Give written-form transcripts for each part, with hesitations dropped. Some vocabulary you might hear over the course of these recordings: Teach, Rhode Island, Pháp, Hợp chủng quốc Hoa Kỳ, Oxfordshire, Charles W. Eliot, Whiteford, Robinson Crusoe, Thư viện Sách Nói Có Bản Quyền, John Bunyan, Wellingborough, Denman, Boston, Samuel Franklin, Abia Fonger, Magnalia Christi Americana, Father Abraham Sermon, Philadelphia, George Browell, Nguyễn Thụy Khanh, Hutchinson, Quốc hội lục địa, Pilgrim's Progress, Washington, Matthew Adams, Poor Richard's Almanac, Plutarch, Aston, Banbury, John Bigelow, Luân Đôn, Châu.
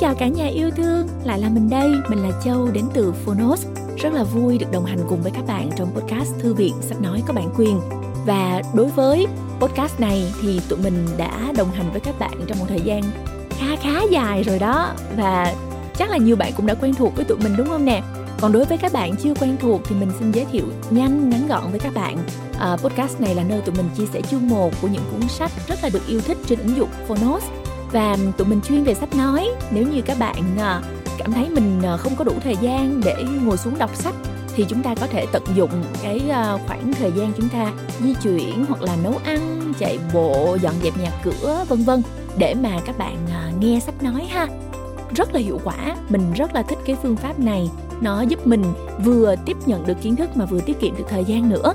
chào cả nhà yêu thương, lại là mình đây, mình là Châu đến từ Phonos. Rất là vui được đồng hành cùng với các bạn trong podcast Thư viện Sách Nói Có Bản Quyền. Và đối với podcast này thì tụi mình đã đồng hành với các bạn trong một thời gian khá dài rồi đó. Và chắc là nhiều bạn cũng đã quen thuộc với tụi mình đúng không nè? Còn đối với các bạn chưa quen thuộc thì mình xin giới thiệu nhanh ngắn gọn với các bạn. Podcast này là nơi tụi mình chia sẻ chương một của những cuốn sách rất là được yêu thích trên ứng dụng Phonos. Và tụi mình chuyên về sách nói. Nếu như các bạn cảm thấy mình không có đủ thời gian để ngồi xuống đọc sách thì chúng ta có thể tận dụng cái khoảng thời gian chúng ta di chuyển hoặc là nấu ăn, chạy bộ, dọn dẹp nhà cửa v.v. để mà các bạn nghe sách nói ha. Rất là hiệu quả, mình rất là thích cái phương pháp này. Nó giúp mình vừa tiếp nhận được kiến thức mà vừa tiết kiệm được thời gian nữa.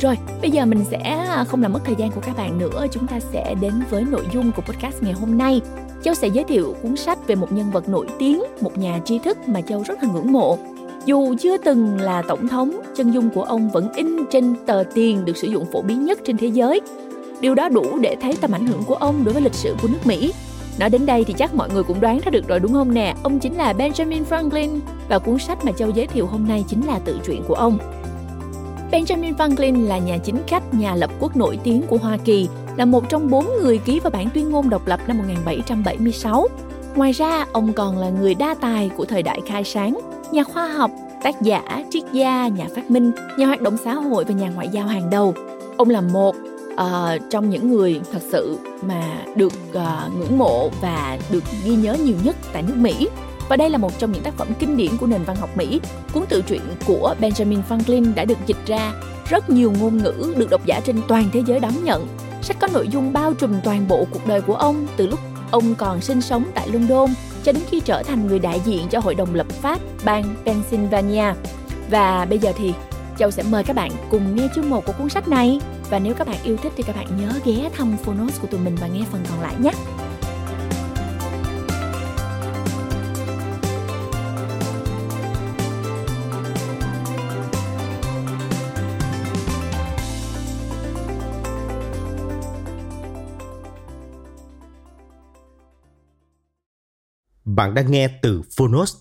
Rồi, bây giờ mình sẽ không làm mất thời gian của các bạn nữa. Chúng ta sẽ đến với nội dung của podcast ngày hôm nay. Châu sẽ giới thiệu cuốn sách về một nhân vật nổi tiếng, một nhà tri thức mà Châu rất là ngưỡng mộ. Dù chưa từng là tổng thống, chân dung của ông vẫn in trên tờ tiền được sử dụng phổ biến nhất trên thế giới. Điều đó đủ để thấy tầm ảnh hưởng của ông đối với lịch sử của nước Mỹ. Nói đến đây thì chắc mọi người cũng đoán ra được rồi đúng không nè? Ông chính là Benjamin Franklin và cuốn sách mà Châu giới thiệu hôm nay chính là tự truyện của ông. Benjamin Franklin là nhà chính khách, nhà lập quốc nổi tiếng của Hoa Kỳ, là một trong 4 người ký vào bản tuyên ngôn độc lập năm 1776. Ngoài ra, ông còn là người đa tài của thời đại khai sáng, nhà khoa học, tác giả, triết gia, nhà phát minh, nhà hoạt động xã hội và nhà ngoại giao hàng đầu. Ông là một trong những người thật sự mà được ngưỡng mộ và được ghi nhớ nhiều nhất tại nước Mỹ. Và đây là một trong những tác phẩm kinh điển của nền văn học Mỹ. Cuốn tự truyện của Benjamin Franklin đã được dịch ra rất nhiều ngôn ngữ, được độc giả trên toàn thế giới đón nhận. Sách có nội dung bao trùm toàn bộ cuộc đời của ông, từ lúc ông còn sinh sống tại Luân Đôn cho đến khi trở thành người đại diện cho Hội đồng lập pháp bang Pennsylvania. Và bây giờ thì Châu sẽ mời các bạn cùng nghe chương 1 của cuốn sách này. Và nếu các bạn yêu thích thì các bạn nhớ ghé thăm Phonos của tụi mình và nghe phần còn lại nhé. Bạn đang nghe từ Phonos.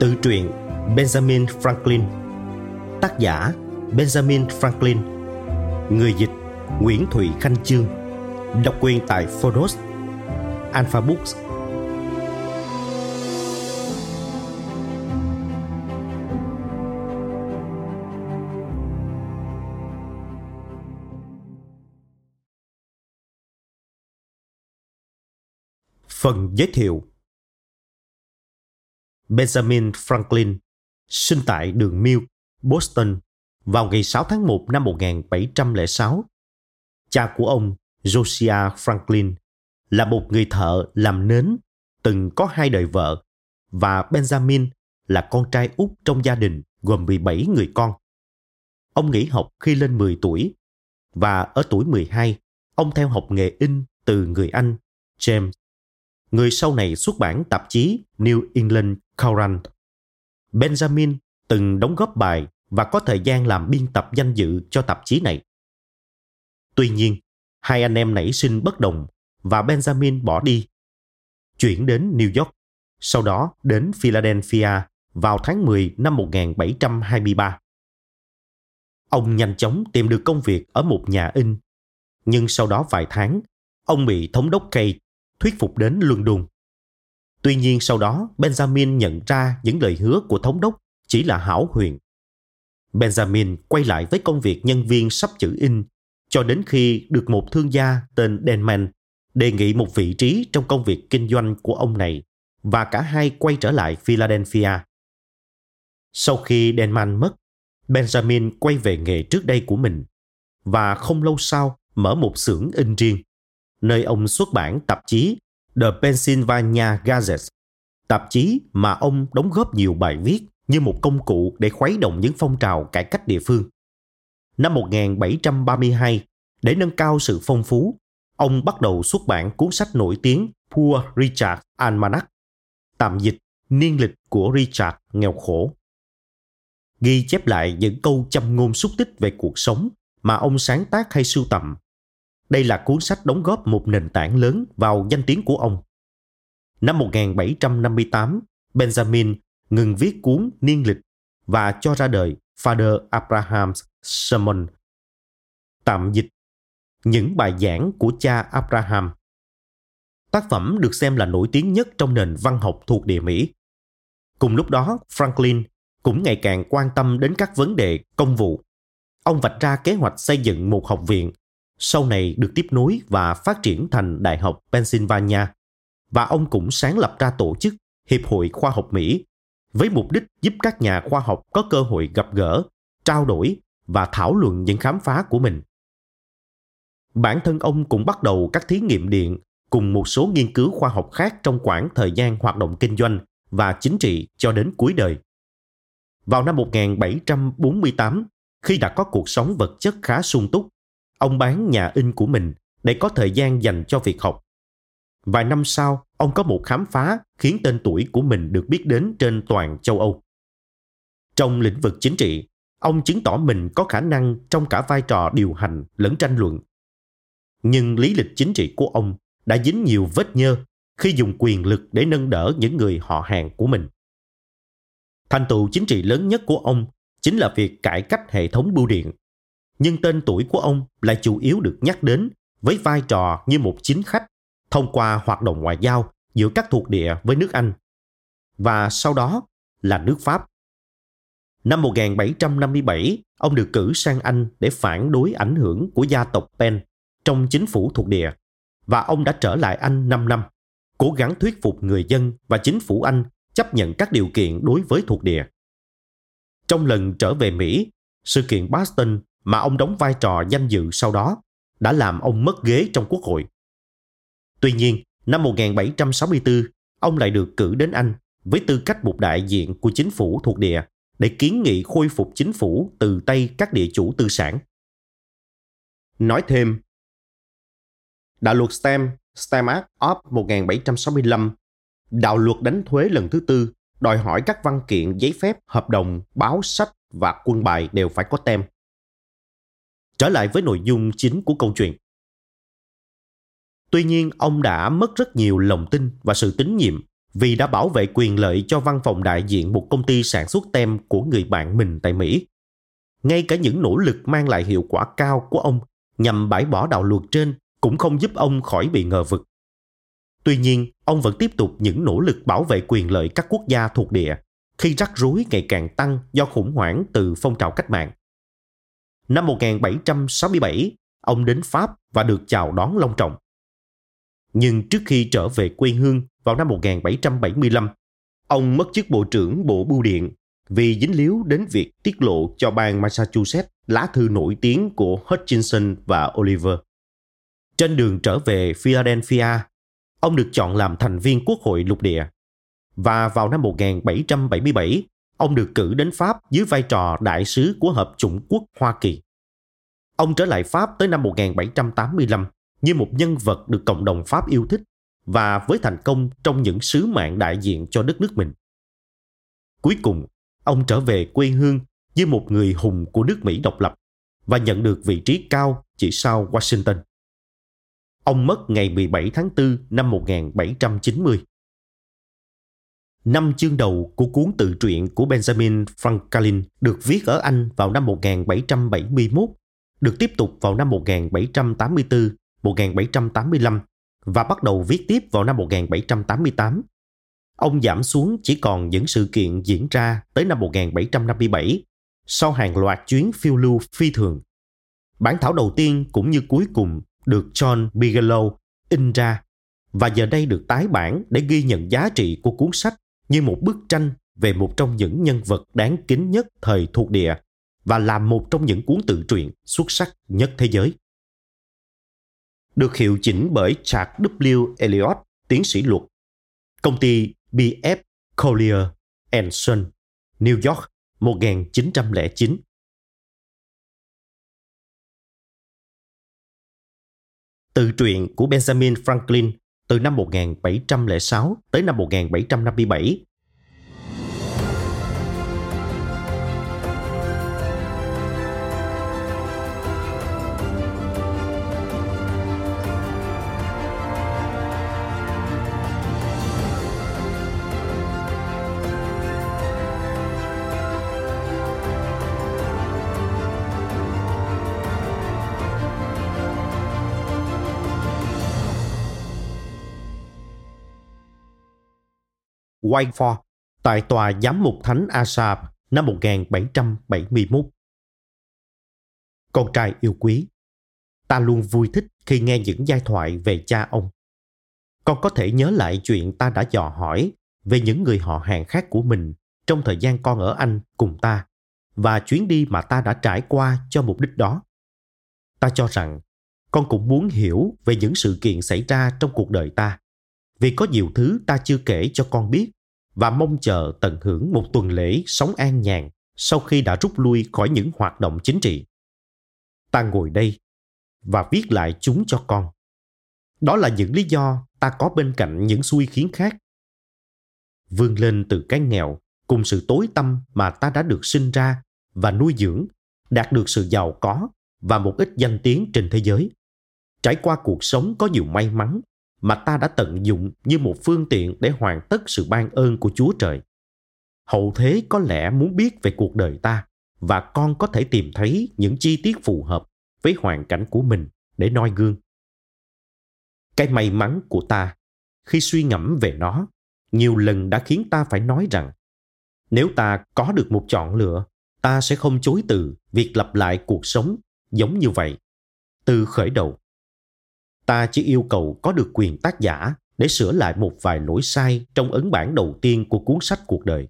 Tự truyện Benjamin Franklin. Tác giả Benjamin Franklin. Người dịch Nguyễn Thụy Khanh Chương. Độc quyền tại Phonos, Alpha Books. Phần giới thiệu. Benjamin Franklin sinh tại đường Mill, Boston vào ngày 6 tháng 1 năm 1706. Cha của ông, Josiah Franklin, là một người thợ làm nến, từng có 2 đời vợ, và Benjamin là con trai út trong gia đình gồm 17 người con. Ông nghỉ học khi lên 10 tuổi, và ở tuổi 12, ông theo học nghề in từ người anh James, người sau này xuất bản tạp chí New England Courant. Benjamin từng đóng góp bài và có thời gian làm biên tập danh dự cho tạp chí này. Tuy nhiên, hai anh em nảy sinh bất đồng và Benjamin bỏ đi, chuyển đến New York, sau đó đến Philadelphia vào tháng 10 năm 1723. Ông nhanh chóng tìm được công việc ở một nhà in, nhưng sau đó vài tháng, ông bị thống đốc Kate thuyết phục đến Luân Đôn. Tuy nhiên sau đó, Benjamin nhận ra những lời hứa của thống đốc chỉ là hão huyền. Benjamin quay lại với công việc nhân viên sắp chữ in cho đến khi được một thương gia tên Denman đề nghị một vị trí trong công việc kinh doanh của ông này, và cả hai quay trở lại Philadelphia. Sau khi Denman mất, Benjamin quay về nghề trước đây của mình và không lâu sau mở một xưởng in riêng, nơi ông xuất bản tạp chí The Pennsylvania Gazette, tạp chí mà ông đóng góp nhiều bài viết như một công cụ để khuấy động những phong trào cải cách địa phương. Năm 1732, để nâng cao sự phong phú, ông bắt đầu xuất bản cuốn sách nổi tiếng Poor Richard's Almanac, tạm dịch Niên lịch của Richard nghèo khổ, ghi chép lại những câu châm ngôn xúc tích về cuộc sống mà ông sáng tác hay sưu tầm, Đây là cuốn sách đóng góp một nền tảng lớn vào danh tiếng của ông. Năm 1758, Benjamin ngừng viết cuốn niên lịch và cho ra đời Father Abraham Sermon, tạm dịch Những bài giảng của cha Abraham. Tác phẩm được xem là nổi tiếng nhất trong nền văn học thuộc địa Mỹ. Cùng lúc đó, Franklin cũng ngày càng quan tâm đến các vấn đề công vụ. Ông vạch ra kế hoạch xây dựng một học viện, sau này được tiếp nối và phát triển thành Đại học Pennsylvania. Và ông cũng sáng lập ra tổ chức Hiệp hội Khoa học Mỹ với mục đích giúp các nhà khoa học có cơ hội gặp gỡ, trao đổi và thảo luận những khám phá của mình. Bản thân ông cũng bắt đầu các thí nghiệm điện cùng một số nghiên cứu khoa học khác trong quãng thời gian hoạt động kinh doanh và chính trị cho đến cuối đời. Vào năm 1748, khi đã có cuộc sống vật chất khá sung túc, ông bán nhà in của mình để có thời gian dành cho việc học. Vài năm sau, ông có một khám phá khiến tên tuổi của mình được biết đến trên toàn châu Âu. Trong lĩnh vực chính trị, ông chứng tỏ mình có khả năng trong cả vai trò điều hành lẫn tranh luận. Nhưng lý lịch chính trị của ông đã dính nhiều vết nhơ khi dùng quyền lực để nâng đỡ những người họ hàng của mình. Thành tựu chính trị lớn nhất của ông chính là việc cải cách hệ thống bưu điện. Nhưng tên tuổi của ông lại chủ yếu được nhắc đến với vai trò như một chính khách thông qua hoạt động ngoại giao giữa các thuộc địa với nước Anh và sau đó là nước Pháp. Năm 1757, ông được cử sang Anh để phản đối ảnh hưởng của gia tộc Penn trong chính phủ thuộc địa, và ông đã trở lại Anh 5 năm, cố gắng thuyết phục người dân và chính phủ Anh chấp nhận các điều kiện đối với thuộc địa. Trong lần trở về Mỹ, sự kiện Boston mà ông đóng vai trò danh dự sau đó đã làm ông mất ghế trong Quốc hội. Tuy nhiên, năm 1764, ông lại được cử đến Anh với tư cách một đại diện của chính phủ thuộc địa để kiến nghị khôi phục chính phủ từ tay các địa chủ tư sản. Nói thêm, Đạo luật Stamp Act of 1765, đạo luật đánh thuế lần thứ tư, đòi hỏi các văn kiện, giấy phép, hợp đồng, báo, sách và quân bài đều phải có tem. Trở lại với nội dung chính của câu chuyện. Tuy nhiên, ông đã mất rất nhiều lòng tin và sự tín nhiệm vì đã bảo vệ quyền lợi cho văn phòng đại diện một công ty sản xuất tem của người bạn mình tại Mỹ. Ngay cả những nỗ lực mang lại hiệu quả cao của ông nhằm bãi bỏ đạo luật trên cũng không giúp ông khỏi bị ngờ vực. Tuy nhiên, ông vẫn tiếp tục những nỗ lực bảo vệ quyền lợi các quốc gia thuộc địa khi rắc rối ngày càng tăng do khủng hoảng từ phong trào cách mạng. Năm 1767, ông đến Pháp và được chào đón long trọng. Nhưng trước khi trở về quê hương vào năm 1775, ông mất chức Bộ trưởng Bộ Bưu điện vì dính líu đến việc tiết lộ cho bang Massachusetts lá thư nổi tiếng của Hutchinson và Oliver. Trên đường trở về Philadelphia, ông được chọn làm thành viên Quốc hội lục địa và vào năm 1777, ông được cử đến Pháp dưới vai trò đại sứ của Hợp chủng quốc Hoa Kỳ. Ông trở lại Pháp tới năm 1785 như một nhân vật được cộng đồng Pháp yêu thích và với thành công trong những sứ mạng đại diện cho đất nước mình. Cuối cùng, ông trở về quê hương như một người hùng của nước Mỹ độc lập và nhận được vị trí cao chỉ sau Washington. Ông mất ngày 17 tháng 4 năm 1790. 5 chương đầu của cuốn tự truyện của Benjamin Franklin được viết ở Anh vào năm 1771, được tiếp tục vào năm 1784, 1785 và bắt đầu viết tiếp vào năm 1788. Ông giảm xuống chỉ còn những sự kiện diễn ra tới năm 1757 sau hàng loạt chuyến phiêu lưu phi thường. Bản thảo đầu tiên cũng như cuối cùng được John Bigelow in ra và giờ đây được tái bản để ghi nhận giá trị của cuốn sách như một bức tranh về một trong những nhân vật đáng kính nhất thời thuộc địa và là một trong những cuốn tự truyện xuất sắc nhất thế giới. Được hiệu chỉnh bởi Charles W. Eliot, tiến sĩ luật, công ty B.F. Collier & Son, New York, 1909. Tự truyện của Benjamin Franklin từ năm 1706 tới năm 1757. Whiteford tại tòa giám mục Thánh Asaph năm 1771. Con trai yêu quý, ta luôn vui thích khi nghe những giai thoại về cha ông. Con có thể nhớ lại chuyện ta đã dò hỏi về những người họ hàng khác của mình trong thời gian con ở Anh cùng ta và chuyến đi mà ta đã trải qua cho mục đích đó. Ta cho rằng con cũng muốn hiểu về những sự kiện xảy ra trong cuộc đời ta, vì có nhiều thứ ta chưa kể cho con biết và mong chờ tận hưởng một tuần lễ sống an nhàn sau khi đã rút lui khỏi những hoạt động chính trị. Ta ngồi đây và viết lại chúng cho con. Đó là những lý do ta có bên cạnh những xui khiến khác. Vươn lên từ cái nghèo cùng sự tối tăm mà ta đã được sinh ra và nuôi dưỡng, đạt được sự giàu có và một ít danh tiếng trên thế giới. Trải qua cuộc sống có nhiều may mắn mà ta đã tận dụng như một phương tiện để hoàn tất sự ban ơn của Chúa Trời. Hậu thế có lẽ muốn biết về cuộc đời ta và con có thể tìm thấy những chi tiết phù hợp với hoàn cảnh của mình để noi gương. Cái may mắn của ta, khi suy ngẫm về nó, nhiều lần đã khiến ta phải nói rằng nếu ta có được một chọn lựa, ta sẽ không chối từ việc lặp lại cuộc sống giống như vậy từ khởi đầu. Ta chỉ yêu cầu có được quyền tác giả để sửa lại một vài lỗi sai trong ấn bản đầu tiên của cuốn sách cuộc đời.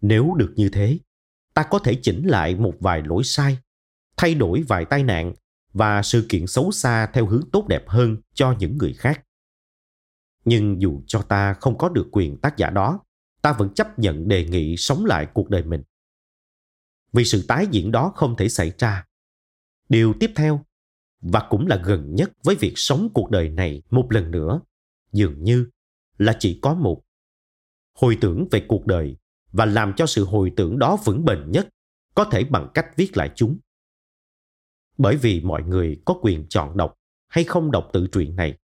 Nếu được như thế, ta có thể chỉnh lại một vài lỗi sai, thay đổi vài tai nạn và sự kiện xấu xa theo hướng tốt đẹp hơn cho những người khác. Nhưng dù cho ta không có được quyền tác giả đó, ta vẫn chấp nhận đề nghị sống lại cuộc đời mình. Vì sự tái diễn đó không thể xảy ra, điều tiếp theo, và cũng là gần nhất với việc sống cuộc đời này một lần nữa, dường như là chỉ có một. Hồi tưởng về cuộc đời và làm cho sự hồi tưởng đó vững bền nhất có thể bằng cách viết lại chúng. Bởi vì mọi người có quyền chọn đọc hay không đọc tự truyện này.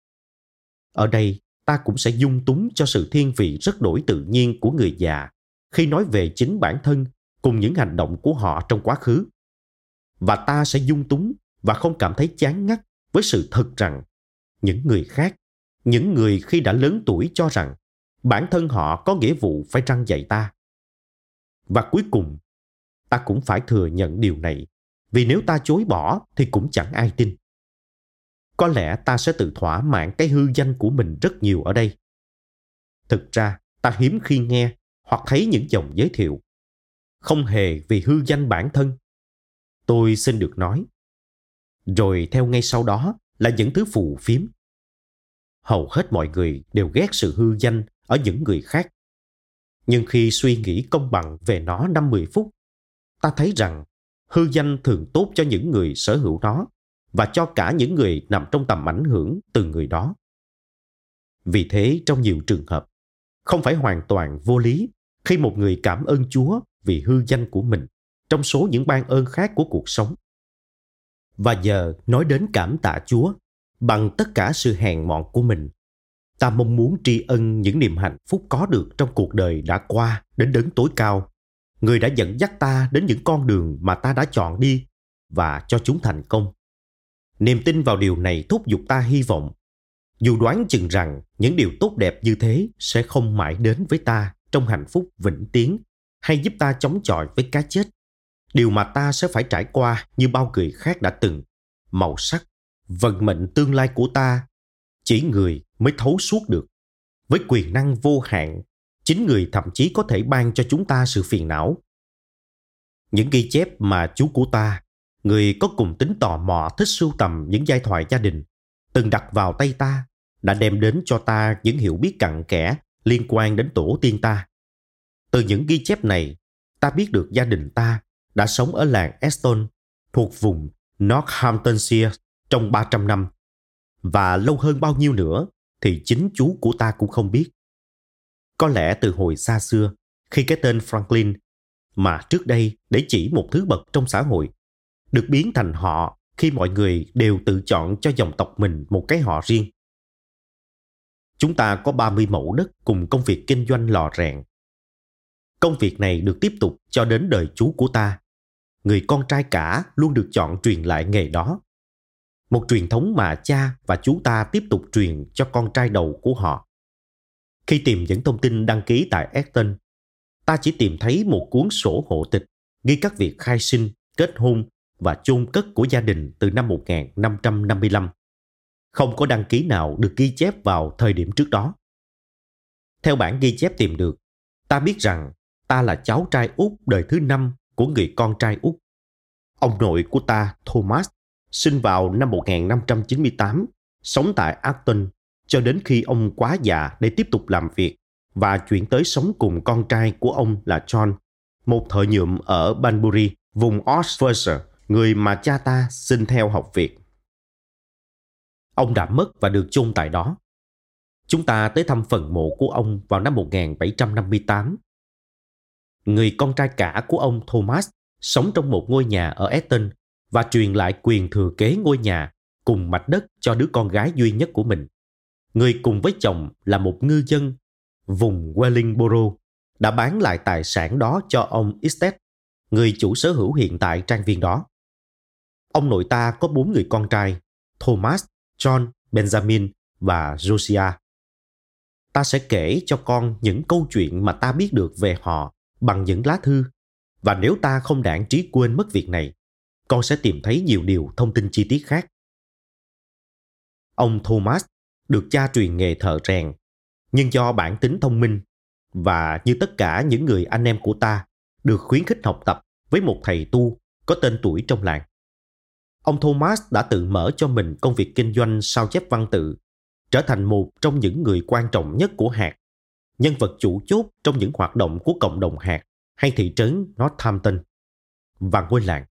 Ở đây, ta cũng sẽ dung túng cho sự thiên vị rất đổi tự nhiên của người già khi nói về chính bản thân cùng những hành động của họ trong quá khứ. Và ta sẽ dung túng và không cảm thấy chán ngắt với sự thật rằng những người khác, những người khi đã lớn tuổi cho rằng bản thân họ có nghĩa vụ phải răn dạy ta. Và cuối cùng, ta cũng phải thừa nhận điều này, vì nếu ta chối bỏ thì cũng chẳng ai tin. Có lẽ ta sẽ tự thỏa mãn cái hư danh của mình rất nhiều ở đây. Thực ra, ta hiếm khi nghe hoặc thấy những dòng giới thiệu không hề vì hư danh bản thân. Tôi xin được nói. Rồi theo ngay sau đó là những thứ phù phiếm. Hầu hết mọi người đều ghét sự hư danh ở những người khác. Nhưng khi suy nghĩ công bằng về nó 5-10 phút, ta thấy rằng hư danh thường tốt cho những người sở hữu nó và cho cả những người nằm trong tầm ảnh hưởng từ người đó. Vì thế, trong nhiều trường hợp, không phải hoàn toàn vô lý khi một người cảm ơn Chúa vì hư danh của mình trong số những ban ơn khác của cuộc sống. Và giờ nói đến cảm tạ Chúa bằng tất cả sự hèn mọn của mình, ta mong muốn tri ân những niềm hạnh phúc có được trong cuộc đời đã qua đến tối cao. Người đã dẫn dắt ta đến những con đường mà ta đã chọn đi và cho chúng thành công. Niềm tin vào điều này thúc giục ta hy vọng, dù đoán chừng rằng những điều tốt đẹp như thế sẽ không mãi đến với ta trong hạnh phúc vĩnh viễn hay giúp ta chống chọi với cái chết. Điều mà ta sẽ phải trải qua như bao người khác đã từng, màu sắc, vận mệnh tương lai của ta, chỉ người mới thấu suốt được. Với quyền năng vô hạn, chính người thậm chí có thể ban cho chúng ta sự phiền não. Những ghi chép mà chú của ta, người có cùng tính tò mò thích sưu tầm những giai thoại gia đình, từng đặt vào tay ta, đã đem đến cho ta những hiểu biết cặn kẽ liên quan đến tổ tiên ta. Từ những ghi chép này, ta biết được gia đình ta đã sống ở làng Aston thuộc vùng Northamptonshire trong 300 năm, và lâu hơn bao nhiêu nữa thì chính chú của ta cũng không biết. Có lẽ từ hồi xa xưa, khi cái tên Franklin, mà trước đây để chỉ một thứ bậc trong xã hội, được biến thành họ khi mọi người đều tự chọn cho dòng tộc mình một cái họ riêng. Chúng ta có 30 mẫu đất cùng công việc kinh doanh lò rèn. Công việc này được tiếp tục cho đến đời chú của ta. Người con trai cả luôn được chọn truyền lại nghề đó. Một truyền thống mà cha và chú ta tiếp tục truyền cho con trai đầu của họ. Khi tìm những thông tin đăng ký tại Ecton, ta chỉ tìm thấy một cuốn sổ hộ tịch ghi các việc khai sinh, kết hôn và chôn cất của gia đình từ năm 1555. Không có đăng ký nào được ghi chép vào thời điểm trước đó. Theo bản ghi chép tìm được, ta biết rằng ta là cháu trai út đời thứ 5 của người con trai út. Ông nội của ta, Thomas, sinh vào năm 1598, sống tại Acton cho đến khi ông quá già để tiếp tục làm việc và chuyển tới sống cùng con trai của ông là John, một thợ nhuộm ở Banbury, vùng Oxfordshire, người mà cha ta xin theo học việc. Ông đã mất và được chôn tại đó. Chúng ta tới thăm phần mộ của ông vào năm 1758. Người con trai cả của ông Thomas sống trong một ngôi nhà ở Ecton và truyền lại quyền thừa kế ngôi nhà cùng mạch đất cho đứa con gái duy nhất của mình. Người cùng với chồng là một ngư dân vùng Wellingborough đã bán lại tài sản đó cho ông Estes, người chủ sở hữu hiện tại trang viên đó. Ông nội ta có 4 người con trai, Thomas, John, Benjamin và Josiah. Ta sẽ kể cho con những câu chuyện mà ta biết được về họ bằng những lá thư, và nếu ta không đãng trí quên mất việc này, con sẽ tìm thấy nhiều điều thông tin chi tiết khác. Ông Thomas được cha truyền nghề thợ rèn, nhưng do bản tính thông minh và như tất cả những người anh em của ta, được khuyến khích học tập với một thầy tu có tên tuổi trong làng. Ông Thomas đã tự mở cho mình công việc kinh doanh sao chép văn tự, trở thành một trong những người quan trọng nhất của hạt, nhân vật chủ chốt trong những hoạt động của cộng đồng hạt hay thị trấn Northampton và ngôi làng,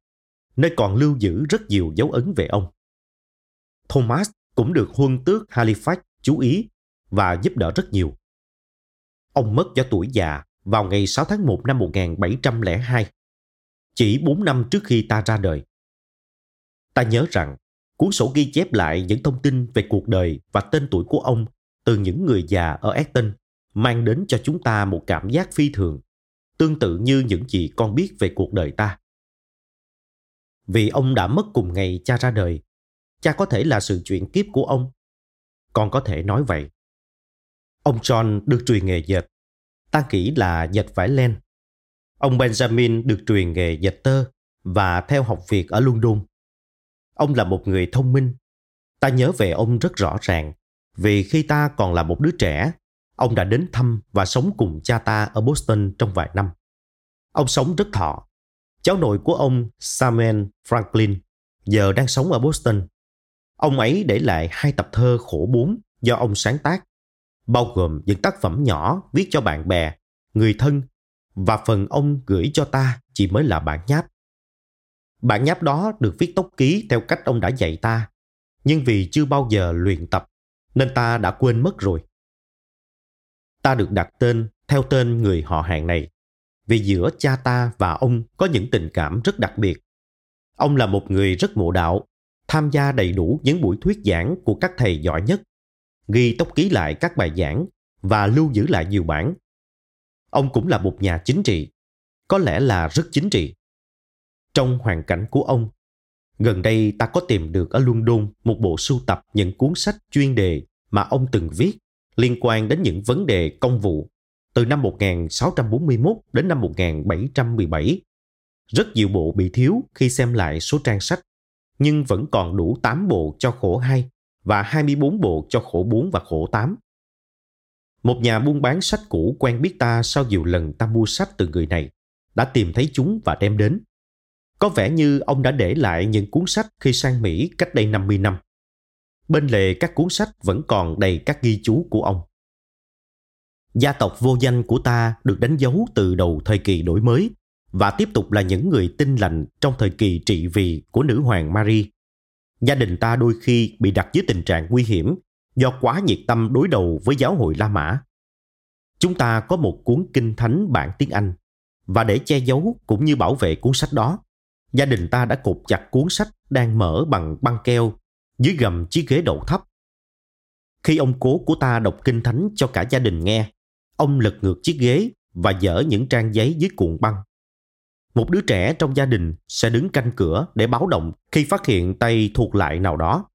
nơi còn lưu giữ rất nhiều dấu ấn về ông. Thomas cũng được huân tước Halifax chú ý và giúp đỡ rất nhiều. Ông mất do tuổi già vào ngày 6 tháng 1 năm 1702, chỉ 4 năm trước khi ta ra đời. Ta nhớ rằng cuốn sổ ghi chép lại những thông tin về cuộc đời và tên tuổi của ông từ những người già ở Ecton mang đến cho chúng ta một cảm giác phi thường, tương tự như những gì con biết về cuộc đời ta. Vì ông đã mất cùng ngày cha ra đời, cha có thể là sự chuyển kiếp của ông. Con có thể nói vậy. Ông John được truyền nghề dệt, ta nghĩ là dệt vải len. Ông Benjamin được truyền nghề dệt tơ và theo học việc ở Luân Đôn. Ông là một người thông minh. Ta nhớ về ông rất rõ ràng, vì khi ta còn là một đứa trẻ, ông đã đến thăm và sống cùng cha ta ở Boston trong vài năm. Ông sống rất thọ. Cháu nội của ông, Samuel Franklin, giờ đang sống ở Boston. Ông ấy để lại 2 tập thơ khổ 4 do ông sáng tác, bao gồm những tác phẩm nhỏ viết cho bạn bè, người thân, và phần ông gửi cho ta chỉ mới là bản nháp. Bản nháp đó được viết tốc ký theo cách ông đã dạy ta, nhưng vì chưa bao giờ luyện tập nên ta đã quên mất rồi. Ta được đặt tên theo tên người họ hàng này, vì giữa cha ta và ông có những tình cảm rất đặc biệt. Ông là một người rất mộ đạo, tham gia đầy đủ những buổi thuyết giảng của các thầy giỏi nhất, ghi tốc ký lại các bài giảng và lưu giữ lại nhiều bản. Ông cũng là một nhà chính trị, có lẽ là rất chính trị. Trong hoàn cảnh của ông, gần đây ta có tìm được ở Luân Đôn một bộ sưu tập những cuốn sách chuyên đề mà ông từng viết liên quan đến những vấn đề công vụ từ năm 1641 đến năm 1717. Rất nhiều bộ bị thiếu khi xem lại số trang sách, nhưng vẫn còn đủ 8 bộ cho khổ 2 và 24 bộ cho khổ 4 và khổ 8. Một nhà buôn bán sách cũ quen biết ta sau nhiều lần ta mua sách từ người này, đã tìm thấy chúng và đem đến. Có vẻ như ông đã để lại những cuốn sách khi sang Mỹ cách đây 50 năm. Bên lề các cuốn sách vẫn còn đầy các ghi chú của ông. Gia tộc vô danh của ta được đánh dấu từ đầu thời kỳ đổi mới và tiếp tục là những người tinh lành trong thời kỳ trị vì của nữ hoàng Mary. Gia đình ta đôi khi bị đặt dưới tình trạng nguy hiểm do quá nhiệt tâm đối đầu với giáo hội La Mã. Chúng ta có một cuốn kinh thánh bản tiếng Anh, và để che giấu cũng như bảo vệ cuốn sách đó, gia đình ta đã cột chặt cuốn sách đang mở bằng băng keo dưới gầm chiếc ghế đậu thấp. Khi ông cố của ta đọc kinh thánh cho cả gia đình nghe, ông lật ngược chiếc ghế và dở những trang giấy dưới cuộn băng. Một đứa trẻ trong gia đình sẽ đứng canh cửa để báo động khi phát hiện tay thuộc lại nào đó.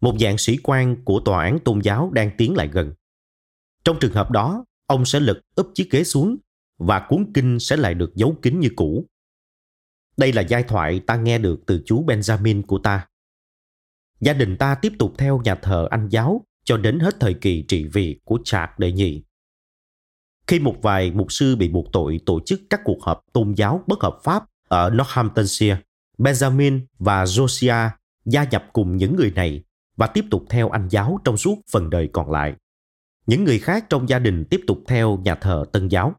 Một dạng sĩ quan của tòa án tôn giáo đang tiến lại gần. Trong trường hợp đó, ông sẽ lật úp chiếc ghế xuống và cuốn kinh sẽ lại được giấu kín như cũ. Đây là giai thoại ta nghe được từ chú Benjamin của ta. Gia đình ta tiếp tục theo nhà thờ Anh giáo cho đến hết thời kỳ trị vì của Trạc Đệ Nhị. Khi một vài mục sư bị buộc tội tổ chức các cuộc họp tôn giáo bất hợp pháp ở Northamptonshire, Benjamin và Josiah gia nhập cùng những người này và tiếp tục theo Anh giáo trong suốt phần đời còn lại. Những người khác trong gia đình tiếp tục theo nhà thờ Tân giáo.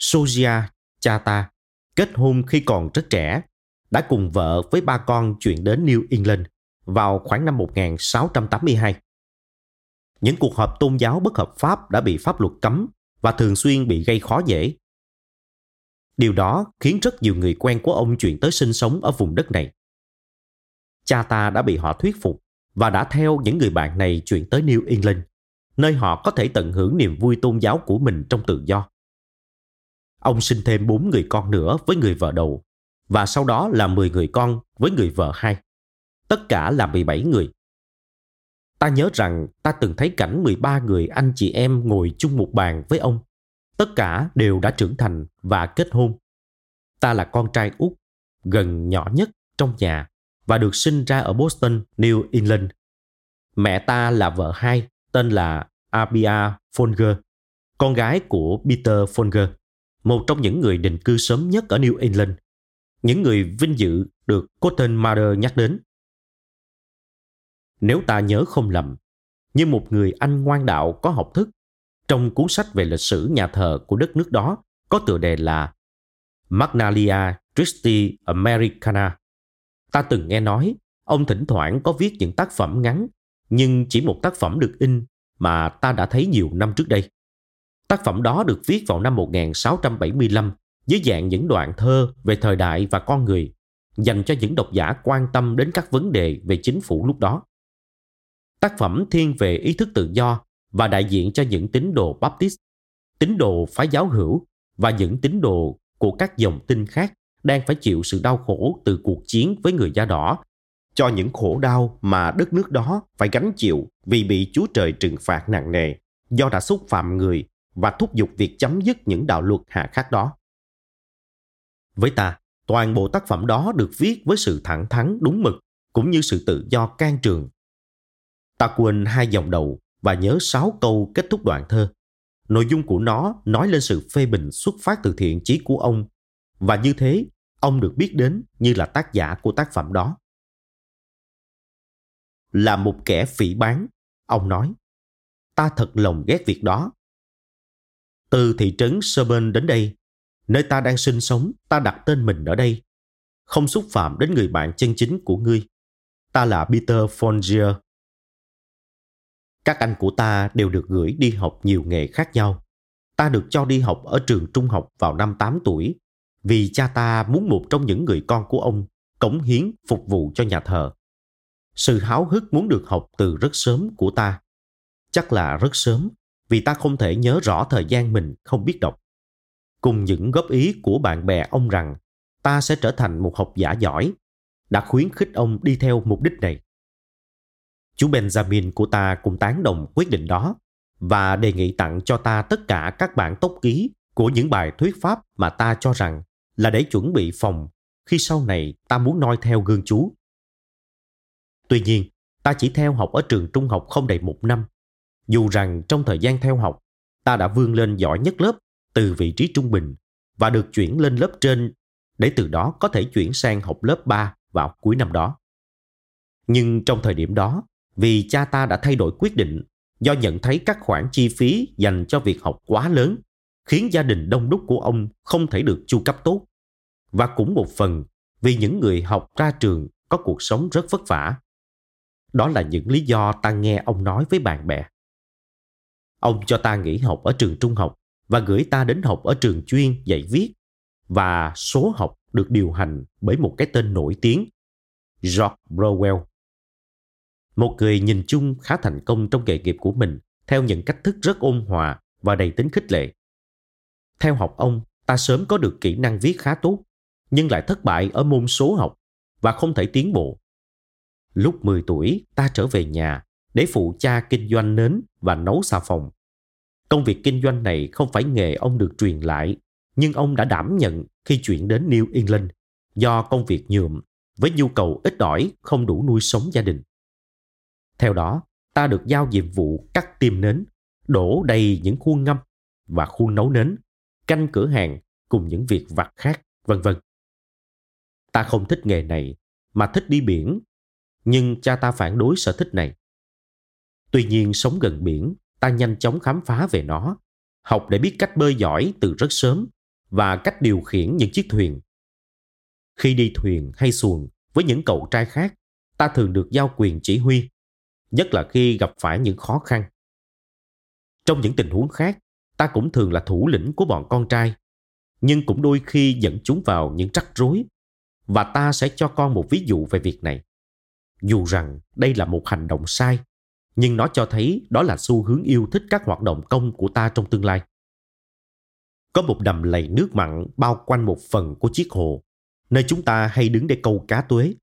Josiah, cha ta, kết hôn khi còn rất trẻ, đã cùng vợ với 3 con chuyển đến New England vào khoảng năm 1682. Những cuộc họp tôn giáo bất hợp pháp đã bị pháp luật cấm và thường xuyên bị gây khó dễ. Điều đó khiến rất nhiều người quen của ông chuyển tới sinh sống ở vùng đất này. Cha ta đã bị họ thuyết phục và đã theo những người bạn này chuyển tới New England, nơi họ có thể tận hưởng niềm vui tôn giáo của mình trong tự do. Ông sinh thêm 4 người con nữa với người vợ đầu, và sau đó là 10 người con với người vợ hai. Tất cả là 17 người. Ta nhớ rằng ta từng thấy cảnh 13 người anh chị em ngồi chung một bàn với ông. Tất cả đều đã trưởng thành và kết hôn. Ta là con trai út, gần nhỏ nhất trong nhà và được sinh ra ở Boston, New England. Mẹ ta là vợ hai, tên là Abia Fonger, con gái của Peter Fonger, một trong những người định cư sớm nhất ở New England, những người vinh dự được Cotton Mather nhắc đến. Nếu ta nhớ không lầm, như một người Anh ngoan đạo có học thức, trong cuốn sách về lịch sử nhà thờ của đất nước đó có tựa đề là Magnalia Christi Americana. Ta từng nghe nói, ông thỉnh thoảng có viết những tác phẩm ngắn, nhưng chỉ một tác phẩm được in mà ta đã thấy nhiều năm trước đây. Tác phẩm đó được viết vào năm 1675 dưới dạng những đoạn thơ về thời đại và con người, dành cho những độc giả quan tâm đến các vấn đề về chính phủ lúc đó. Tác phẩm thiên về ý thức tự do và đại diện cho những tín đồ Baptist, tín đồ phái giáo hữu và những tín đồ của các dòng tin khác đang phải chịu sự đau khổ từ cuộc chiến với người da đỏ, cho những khổ đau mà đất nước đó phải gánh chịu vì bị Chúa Trời trừng phạt nặng nề do đã xúc phạm người và thúc giục việc chấm dứt những đạo luật hà khắc đó. Với ta, toàn bộ tác phẩm đó được viết với sự thẳng thắn đúng mực cũng như sự tự do can trường. Ta quên 2 dòng đầu và nhớ 6 câu kết thúc đoạn thơ. Nội dung của nó nói lên sự phê bình xuất phát từ thiện chí của ông, và như thế, ông được biết đến như là tác giả của tác phẩm đó. Là một kẻ phỉ báng, ông nói. Ta thật lòng ghét việc đó. Từ thị trấn Sherburn đến đây, nơi ta đang sinh sống, ta đặt tên mình ở đây. Không xúc phạm đến người bạn chân chính của ngươi. Ta là Peter Fongier. Các anh của ta đều được gửi đi học nhiều nghề khác nhau. Ta được cho đi học ở trường trung học vào năm 8 tuổi, vì cha ta muốn một trong những người con của ông cống hiến phục vụ cho nhà thờ. Sự háo hức muốn được học từ rất sớm của ta. Chắc là rất sớm, vì ta không thể nhớ rõ thời gian mình không biết đọc. Cùng những góp ý của bạn bè ông rằng ta sẽ trở thành một học giả giỏi, đã khuyến khích ông đi theo mục đích này. Chú Benjamin của ta cũng tán đồng quyết định đó và đề nghị tặng cho ta tất cả các bản tốc ký của những bài thuyết pháp mà ta cho rằng là để chuẩn bị phòng khi sau này ta muốn noi theo gương chú. Tuy nhiên, ta chỉ theo học ở trường trung học không đầy 1 năm, dù rằng trong thời gian theo học, ta đã vươn lên giỏi nhất lớp từ vị trí trung bình và được chuyển lên lớp trên để từ đó có thể chuyển sang học lớp 3 vào cuối năm đó. Nhưng trong thời điểm đó, vì cha ta đã thay đổi quyết định do nhận thấy các khoản chi phí dành cho việc học quá lớn, khiến gia đình đông đúc của ông không thể được chu cấp tốt, và cũng một phần vì những người học ra trường có cuộc sống rất vất vả. Đó là những lý do ta nghe ông nói với bạn bè. Ông cho ta nghỉ học ở trường trung học và gửi ta đến học ở trường chuyên dạy viết, và số học được điều hành bởi một cái tên nổi tiếng, George Browell. Một người nhìn chung khá thành công trong nghề nghiệp của mình theo những cách thức rất ôn hòa và đầy tính khích lệ. Theo học ông, ta sớm có được kỹ năng viết khá tốt, nhưng lại thất bại ở môn số học và không thể tiến bộ. Lúc 10 tuổi, ta trở về nhà để phụ cha kinh doanh nến và nấu xà phòng. Công việc kinh doanh này không phải nghề ông được truyền lại, nhưng ông đã đảm nhận khi chuyển đến New England do công việc nhuộm với nhu cầu ít ỏi không đủ nuôi sống gia đình. Theo đó, ta được giao nhiệm vụ cắt tim nến, đổ đầy những khuôn ngâm và khuôn nấu nến, canh cửa hàng cùng những việc vặt khác, vân vân. Ta không thích nghề này mà thích đi biển, nhưng cha ta phản đối sở thích này. Tuy nhiên, sống gần biển, ta nhanh chóng khám phá về nó, học để biết cách bơi giỏi từ rất sớm và cách điều khiển những chiếc thuyền. Khi đi thuyền hay xuồng với những cậu trai khác, ta thường được giao quyền chỉ huy, nhất là khi gặp phải những khó khăn. Trong những tình huống khác, ta cũng thường là thủ lĩnh của bọn con trai, nhưng cũng đôi khi dẫn chúng vào những rắc rối, và ta sẽ cho con một ví dụ về việc này. Dù rằng đây là một hành động sai, nhưng nó cho thấy đó là xu hướng yêu thích các hoạt động công của ta trong tương lai. Có một đầm lầy nước mặn bao quanh một phần của chiếc hồ, nơi chúng ta hay đứng để câu cá tuế.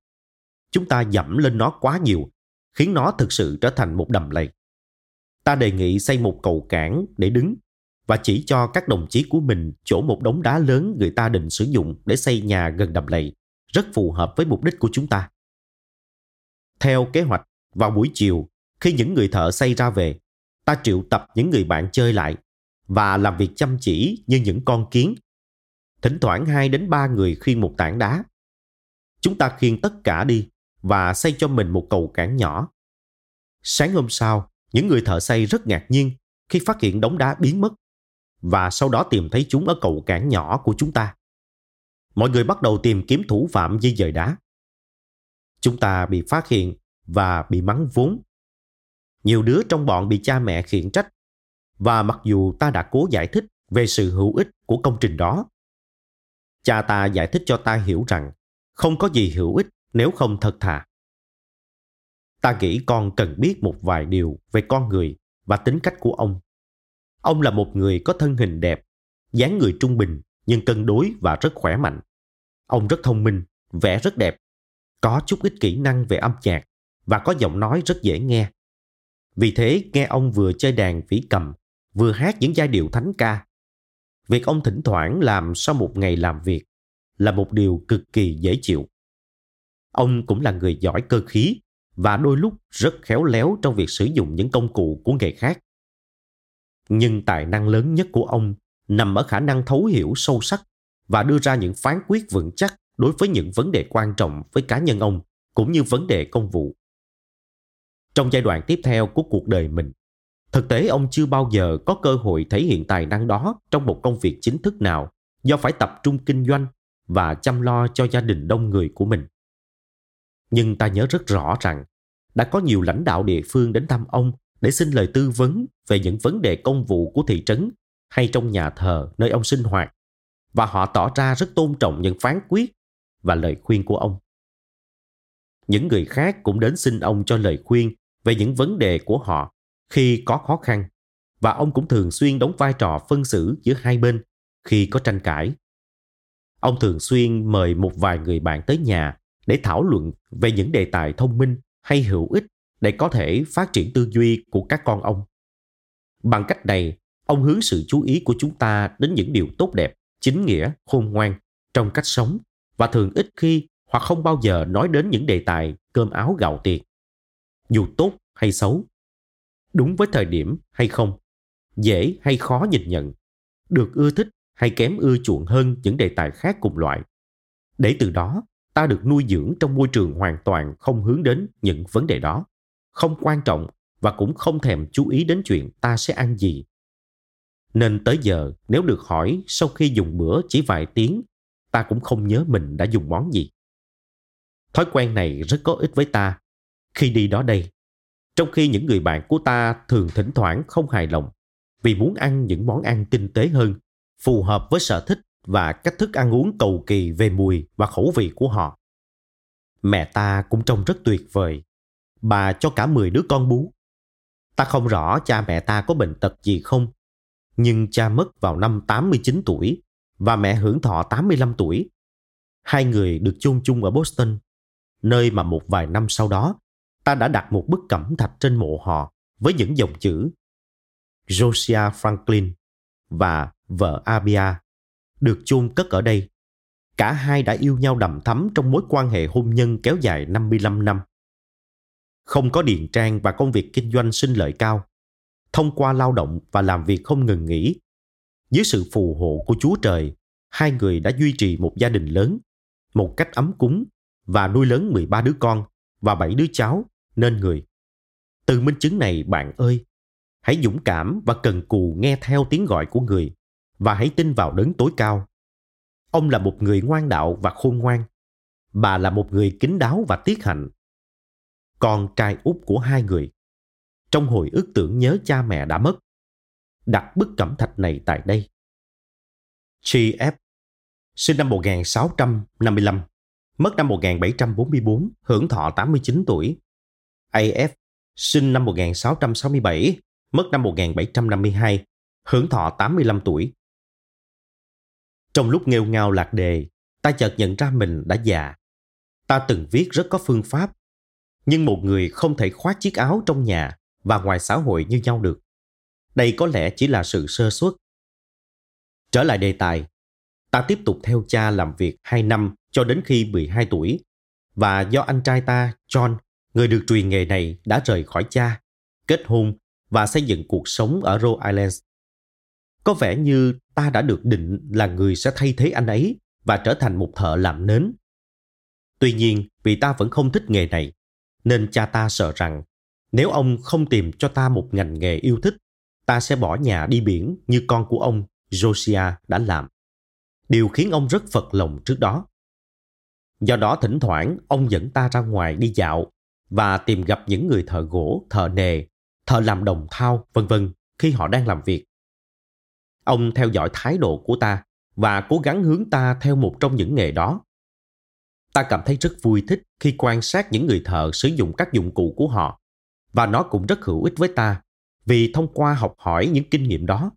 Chúng ta dẫm lên nó quá nhiều, khiến nó thực sự trở thành một đầm lầy. Ta đề nghị xây một cầu cảng để đứng và chỉ cho các đồng chí của mình chỗ một đống đá lớn người ta định sử dụng để xây nhà gần đầm lầy, rất phù hợp với mục đích của chúng ta. Theo kế hoạch, vào buổi chiều, khi những người thợ xây ra về, ta triệu tập những người bạn chơi lại và làm việc chăm chỉ như những con kiến. Thỉnh thoảng 2 đến 3 người khiêng một tảng đá. Chúng ta khiêng tất cả đi và xây cho mình một cầu cảng nhỏ. Sáng hôm sau, những người thợ xây rất ngạc nhiên khi phát hiện đống đá biến mất và sau đó tìm thấy chúng ở cầu cảng nhỏ của chúng ta. Mọi người bắt đầu tìm kiếm thủ phạm di dời đá. Chúng ta bị phát hiện và bị mắng vốn. Nhiều đứa trong bọn bị cha mẹ khiển trách, và mặc dù ta đã cố giải thích về sự hữu ích của công trình đó, cha ta giải thích cho ta hiểu rằng không có gì hữu ích nếu không thật thà. Ta nghĩ con cần biết một vài điều về con người và tính cách của ông. Ông là một người có thân hình đẹp, dáng người trung bình nhưng cân đối và rất khỏe mạnh. Ông rất thông minh, vẽ rất đẹp, có chút ít kỹ năng về âm nhạc và có giọng nói rất dễ nghe. Vì thế, nghe ông vừa chơi đàn phỉ cầm, vừa hát những giai điệu thánh ca. Việc ông thỉnh thoảng làm sau một ngày làm việc là một điều cực kỳ dễ chịu. Ông cũng là người giỏi cơ khí và đôi lúc rất khéo léo trong việc sử dụng những công cụ của nghề khác. Nhưng tài năng lớn nhất của ông nằm ở khả năng thấu hiểu sâu sắc và đưa ra những phán quyết vững chắc đối với những vấn đề quan trọng với cá nhân ông cũng như vấn đề công vụ. Trong giai đoạn tiếp theo của cuộc đời mình, thực tế ông chưa bao giờ có cơ hội thể hiện tài năng đó trong một công việc chính thức nào do phải tập trung kinh doanh và chăm lo cho gia đình đông người của mình. Nhưng ta nhớ rất rõ rằng đã có nhiều lãnh đạo địa phương đến thăm ông để xin lời tư vấn về những vấn đề công vụ của thị trấn hay trong nhà thờ nơi ông sinh hoạt, và họ tỏ ra rất tôn trọng những phán quyết và lời khuyên của ông. Những người khác cũng đến xin ông cho lời khuyên về những vấn đề của họ khi có khó khăn, và ông cũng thường xuyên đóng vai trò phân xử giữa hai bên khi có tranh cãi. Ông thường xuyên mời một vài người bạn tới nhà để thảo luận về những đề tài thông minh hay hữu ích để có thể phát triển tư duy của các con ông. Bằng cách này, ông hướng sự chú ý của chúng ta đến những điều tốt đẹp, chính nghĩa, khôn ngoan trong cách sống, và thường ít khi hoặc không bao giờ nói đến những đề tài cơm áo gạo tiền, dù tốt hay xấu, đúng với thời điểm hay không, dễ hay khó nhìn nhận, được ưa thích hay kém ưa chuộng hơn những đề tài khác cùng loại. Để từ đó, ta được nuôi dưỡng trong môi trường hoàn toàn không hướng đến những vấn đề đó, không quan trọng và cũng không thèm chú ý đến chuyện ta sẽ ăn gì. Nên tới giờ, nếu được hỏi sau khi dùng bữa chỉ vài tiếng, ta cũng không nhớ mình đã dùng món gì. Thói quen này rất có ích với ta khi đi đó đây, trong khi những người bạn của ta thường thỉnh thoảng không hài lòng vì muốn ăn những món ăn tinh tế hơn, phù hợp với sở thích và cách thức ăn uống cầu kỳ về mùi và khẩu vị của họ. Mẹ ta cũng trông rất tuyệt vời. Bà cho cả 10 đứa con bú. Ta không rõ cha mẹ ta có bệnh tật gì không, nhưng cha mất vào năm 89 tuổi và mẹ hưởng thọ 85 tuổi. Hai người được chôn chung ở Boston, nơi mà một vài năm sau đó ta đã đặt một bức cẩm thạch trên mộ họ với những dòng chữ Josiah Franklin và vợ Abia được chôn cất ở đây. Cả hai đã yêu nhau đầm thắm trong mối quan hệ hôn nhân kéo dài 55 năm. Không có điền trang và công việc kinh doanh sinh lợi cao, thông qua lao động và làm việc không ngừng nghỉ, dưới sự phù hộ của Chúa Trời, hai người đã duy trì một gia đình lớn, một cách ấm cúng và nuôi lớn 13 đứa con và 7 đứa cháu nên người. Từ minh chứng này bạn ơi, hãy dũng cảm và cần cù nghe theo tiếng gọi của người và hãy tin vào đấng tối cao. Ông là một người ngoan đạo và khôn ngoan. Bà là một người kín đáo và tiết hạnh. Con trai út của hai người, trong hồi ức tưởng nhớ cha mẹ đã mất, đặt bức cẩm thạch này tại đây. G.F. sinh năm 1655, mất năm 1744, hưởng thọ 89 tuổi. A.F. sinh năm 1667, mất năm 1752, hưởng thọ 85 tuổi. Trong lúc nghêu ngao lạc đề, ta chợt nhận ra mình đã già. Ta từng viết rất có phương pháp, nhưng một người không thể khoác chiếc áo trong nhà và ngoài xã hội như nhau được. Đây có lẽ chỉ là sự sơ suất. Trở lại đề tài, ta tiếp tục theo cha làm việc 2 năm cho đến khi 12 tuổi, và do anh trai ta, John, người được truyền nghề này đã rời khỏi cha, kết hôn và xây dựng cuộc sống ở Rhode Island. Có vẻ như ta đã được định là người sẽ thay thế anh ấy và trở thành một thợ làm nến. Tuy nhiên, vì ta vẫn không thích nghề này, nên cha ta sợ rằng nếu ông không tìm cho ta một ngành nghề yêu thích, ta sẽ bỏ nhà đi biển như con của ông, Josiah, đã làm. Điều khiến ông rất phật lòng trước đó. Do đó thỉnh thoảng ông dẫn ta ra ngoài đi dạo và tìm gặp những người thợ gỗ, thợ nề, thợ làm đồng thau, v.v. khi họ đang làm việc. Ông theo dõi thái độ của ta và cố gắng hướng ta theo một trong những nghề đó. Ta cảm thấy rất vui thích khi quan sát những người thợ sử dụng các dụng cụ của họ, và nó cũng rất hữu ích với ta, vì thông qua học hỏi những kinh nghiệm đó,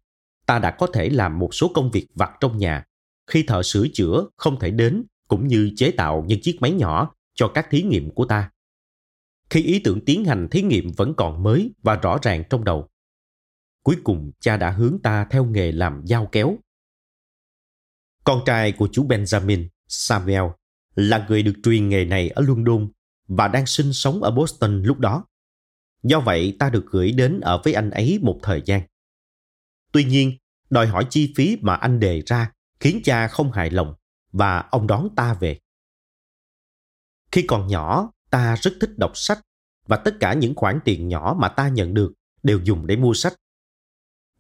ta đã có thể làm một số công việc vặt trong nhà, khi thợ sửa chữa không thể đến, cũng như chế tạo những chiếc máy nhỏ cho các thí nghiệm của ta, khi ý tưởng tiến hành thí nghiệm vẫn còn mới và rõ ràng trong đầu. Cuối cùng, cha đã hướng ta theo nghề làm dao kéo. Con trai của chú Benjamin, Samuel, là người được truyền nghề này ở Luân Đôn và đang sinh sống ở Boston lúc đó. Do vậy, ta được gửi đến ở với anh ấy một thời gian. Tuy nhiên, đòi hỏi chi phí mà anh đề ra khiến cha không hài lòng và ông đón ta về. Khi còn nhỏ, ta rất thích đọc sách và tất cả những khoản tiền nhỏ mà ta nhận được đều dùng để mua sách.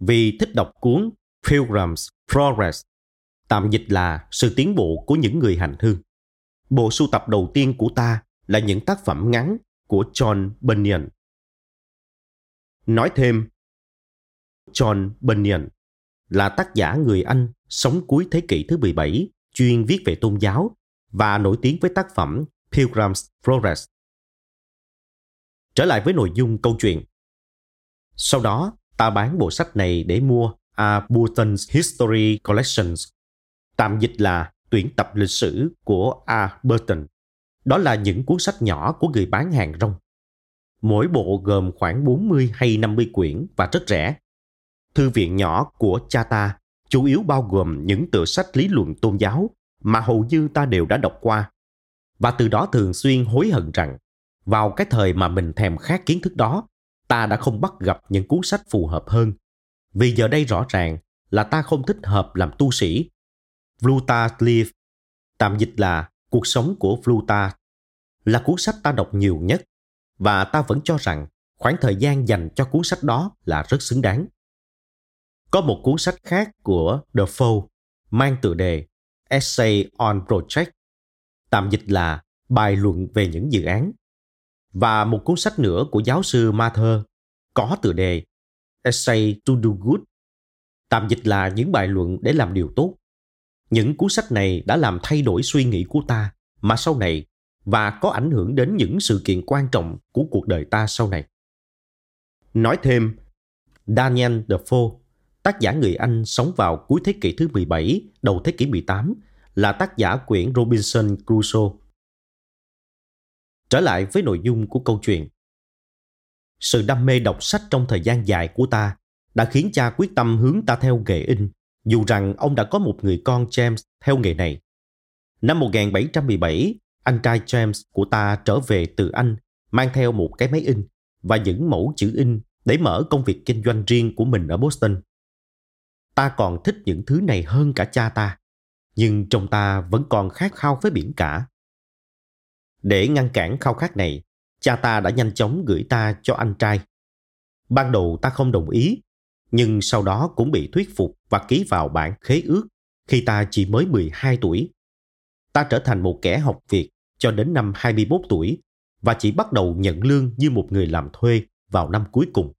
Vì thích đọc cuốn Pilgrim's Progress, tạm dịch là Sự Tiến Bộ của Những Người Hành Hương. Bộ sưu tập đầu tiên của ta là những tác phẩm ngắn của John Bunyan. Nói thêm, John Bunyan là tác giả người Anh sống cuối thế kỷ thứ 17, chuyên viết về tôn giáo và nổi tiếng với tác phẩm Pilgrim's Progress. Trở lại với nội dung câu chuyện. Sau đó, ta bán bộ sách này để mua A Burton's History Collections, tạm dịch là tuyển tập lịch sử của A. Burton. Đó là những cuốn sách nhỏ của người bán hàng rong. Mỗi bộ gồm khoảng 40 hay 50 quyển và rất rẻ. Thư viện nhỏ của cha ta chủ yếu bao gồm những tựa sách lý luận tôn giáo mà hầu như ta đều đã đọc qua, và từ đó thường xuyên hối hận rằng vào cái thời mà mình thèm khát kiến thức đó, ta đã không bắt gặp những cuốn sách phù hợp hơn, vì giờ đây rõ ràng là ta không thích hợp làm tu sĩ. Plutarch's Lives, tạm dịch là Cuộc Sống của Plutarch, là cuốn sách ta đọc nhiều nhất, và ta vẫn cho rằng khoảng thời gian dành cho cuốn sách đó là rất xứng đáng. Có một cuốn sách khác của Defoe mang tựa đề Essay on Project, tạm dịch là Bài luận về những dự án, và một cuốn sách nữa của giáo sư Mather có tựa đề Essay to do good, tạm dịch là những bài luận để làm điều tốt. Những cuốn sách này đã làm thay đổi suy nghĩ của ta mà sau này, và có ảnh hưởng đến những sự kiện quan trọng của cuộc đời ta sau này. Nói thêm, Daniel Defoe, tác giả người Anh sống vào cuối thế kỷ thứ 17, đầu thế kỷ 18, là tác giả quyển Robinson Crusoe. Trở lại với nội dung của câu chuyện, Sự đam mê đọc sách trong thời gian dài của ta đã khiến cha quyết tâm hướng ta theo nghề in, dù rằng ông đã có một người con James theo nghề này. Năm 1717, anh trai James của ta trở về từ Anh, mang theo một cái máy in và những mẫu chữ in để mở công việc kinh doanh riêng của mình ở Boston. Ta còn thích những thứ này hơn cả cha ta, nhưng trong ta vẫn còn khát khao với biển cả. Để ngăn cản khao khát này, cha ta đã nhanh chóng gửi ta cho anh trai. Ban đầu ta không đồng ý, nhưng sau đó cũng bị thuyết phục và ký vào bản khế ước khi ta chỉ mới 12 tuổi. Ta trở thành một kẻ học việc cho đến năm 21 tuổi và chỉ bắt đầu nhận lương như một người làm thuê vào năm cuối cùng.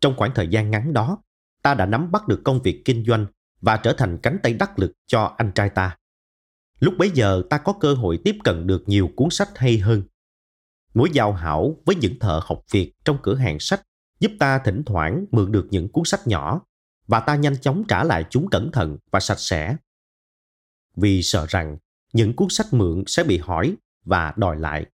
Trong khoảng thời gian ngắn đó, ta đã nắm bắt được công việc kinh doanh và trở thành cánh tay đắc lực cho anh trai ta. Lúc bấy giờ ta có cơ hội tiếp cận được nhiều cuốn sách hay hơn. Mối giao hảo với những thợ học việc trong cửa hàng sách giúp ta thỉnh thoảng mượn được những cuốn sách nhỏ và ta nhanh chóng trả lại chúng cẩn thận và sạch sẽ. Vì sợ rằng những cuốn sách mượn sẽ bị hỏi và đòi lại,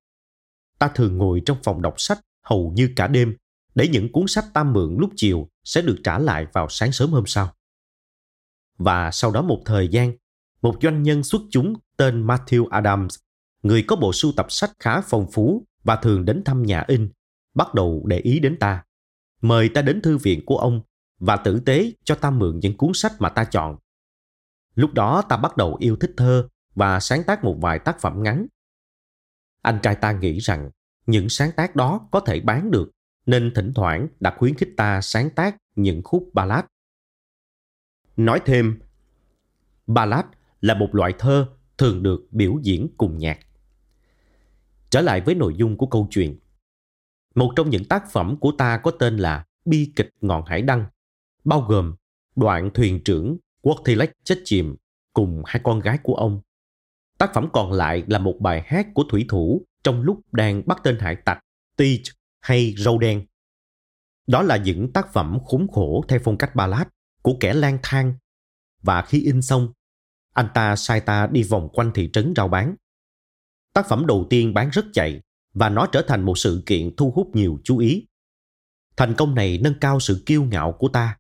ta thường ngồi trong phòng đọc sách hầu như cả đêm để những cuốn sách ta mượn lúc chiều sẽ được trả lại vào sáng sớm hôm sau. Và sau đó một thời gian, một doanh nhân xuất chúng tên Matthew Adams, người có bộ sưu tập sách khá phong phú và thường đến thăm nhà in, bắt đầu để ý đến ta, mời ta đến thư viện của ông và tử tế cho ta mượn những cuốn sách mà ta chọn. Lúc đó ta bắt đầu yêu thích thơ và sáng tác một vài tác phẩm ngắn. Anh trai ta nghĩ rằng những sáng tác đó có thể bán được, nên thỉnh thoảng đã khuyến khích ta sáng tác những khúc ballad. Nói thêm, ballad là một loại thơ thường được biểu diễn cùng nhạc. Trở lại với nội dung của câu chuyện. Một trong những tác phẩm của ta có tên là Bi kịch ngọn hải đăng, bao gồm đoạn thuyền trưởng Worthlake chết chìm cùng hai con gái của ông. Tác phẩm còn lại là một bài hát của thủy thủ trong lúc đang bắt tên hải tặc Teach hay Râu Đen. Đó là những tác phẩm khốn khổ theo phong cách ballad của kẻ lang thang, và khi in xong, anh ta sai ta đi vòng quanh thị trấn rao bán. Tác phẩm đầu tiên bán rất chạy và nó trở thành một sự kiện thu hút nhiều chú ý. Thành công này nâng cao sự kiêu ngạo của ta,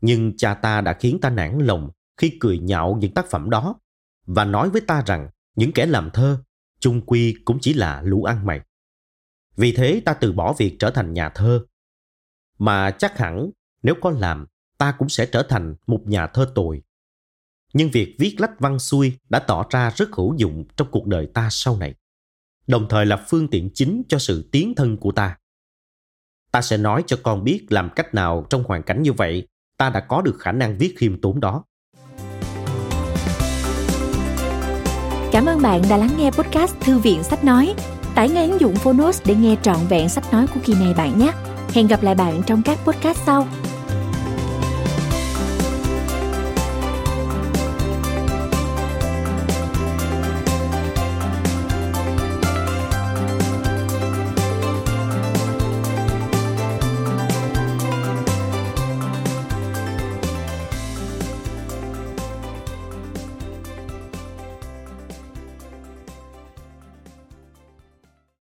nhưng cha ta đã khiến ta nản lòng khi cười nhạo những tác phẩm đó và nói với ta rằng những kẻ làm thơ chung quy cũng chỉ là lũ ăn mày. Vì thế ta từ bỏ việc trở thành nhà thơ, mà chắc hẳn nếu có làm ta cũng sẽ trở thành một nhà thơ tồi. Nhưng việc viết lách văn xuôi đã tỏ ra rất hữu dụng trong cuộc đời ta sau này, đồng thời là phương tiện chính cho sự tiến thân của ta. Ta sẽ nói cho con biết làm cách nào trong hoàn cảnh như vậy ta đã có được khả năng viết khiêm tốn đó. Cảm ơn bạn đã lắng nghe podcast Thư viện Sách Nói. Tải ngay ứng dụng Phonos để nghe trọn vẹn sách nói của kỳ này bạn nhé. Hẹn gặp lại bạn trong các podcast sau.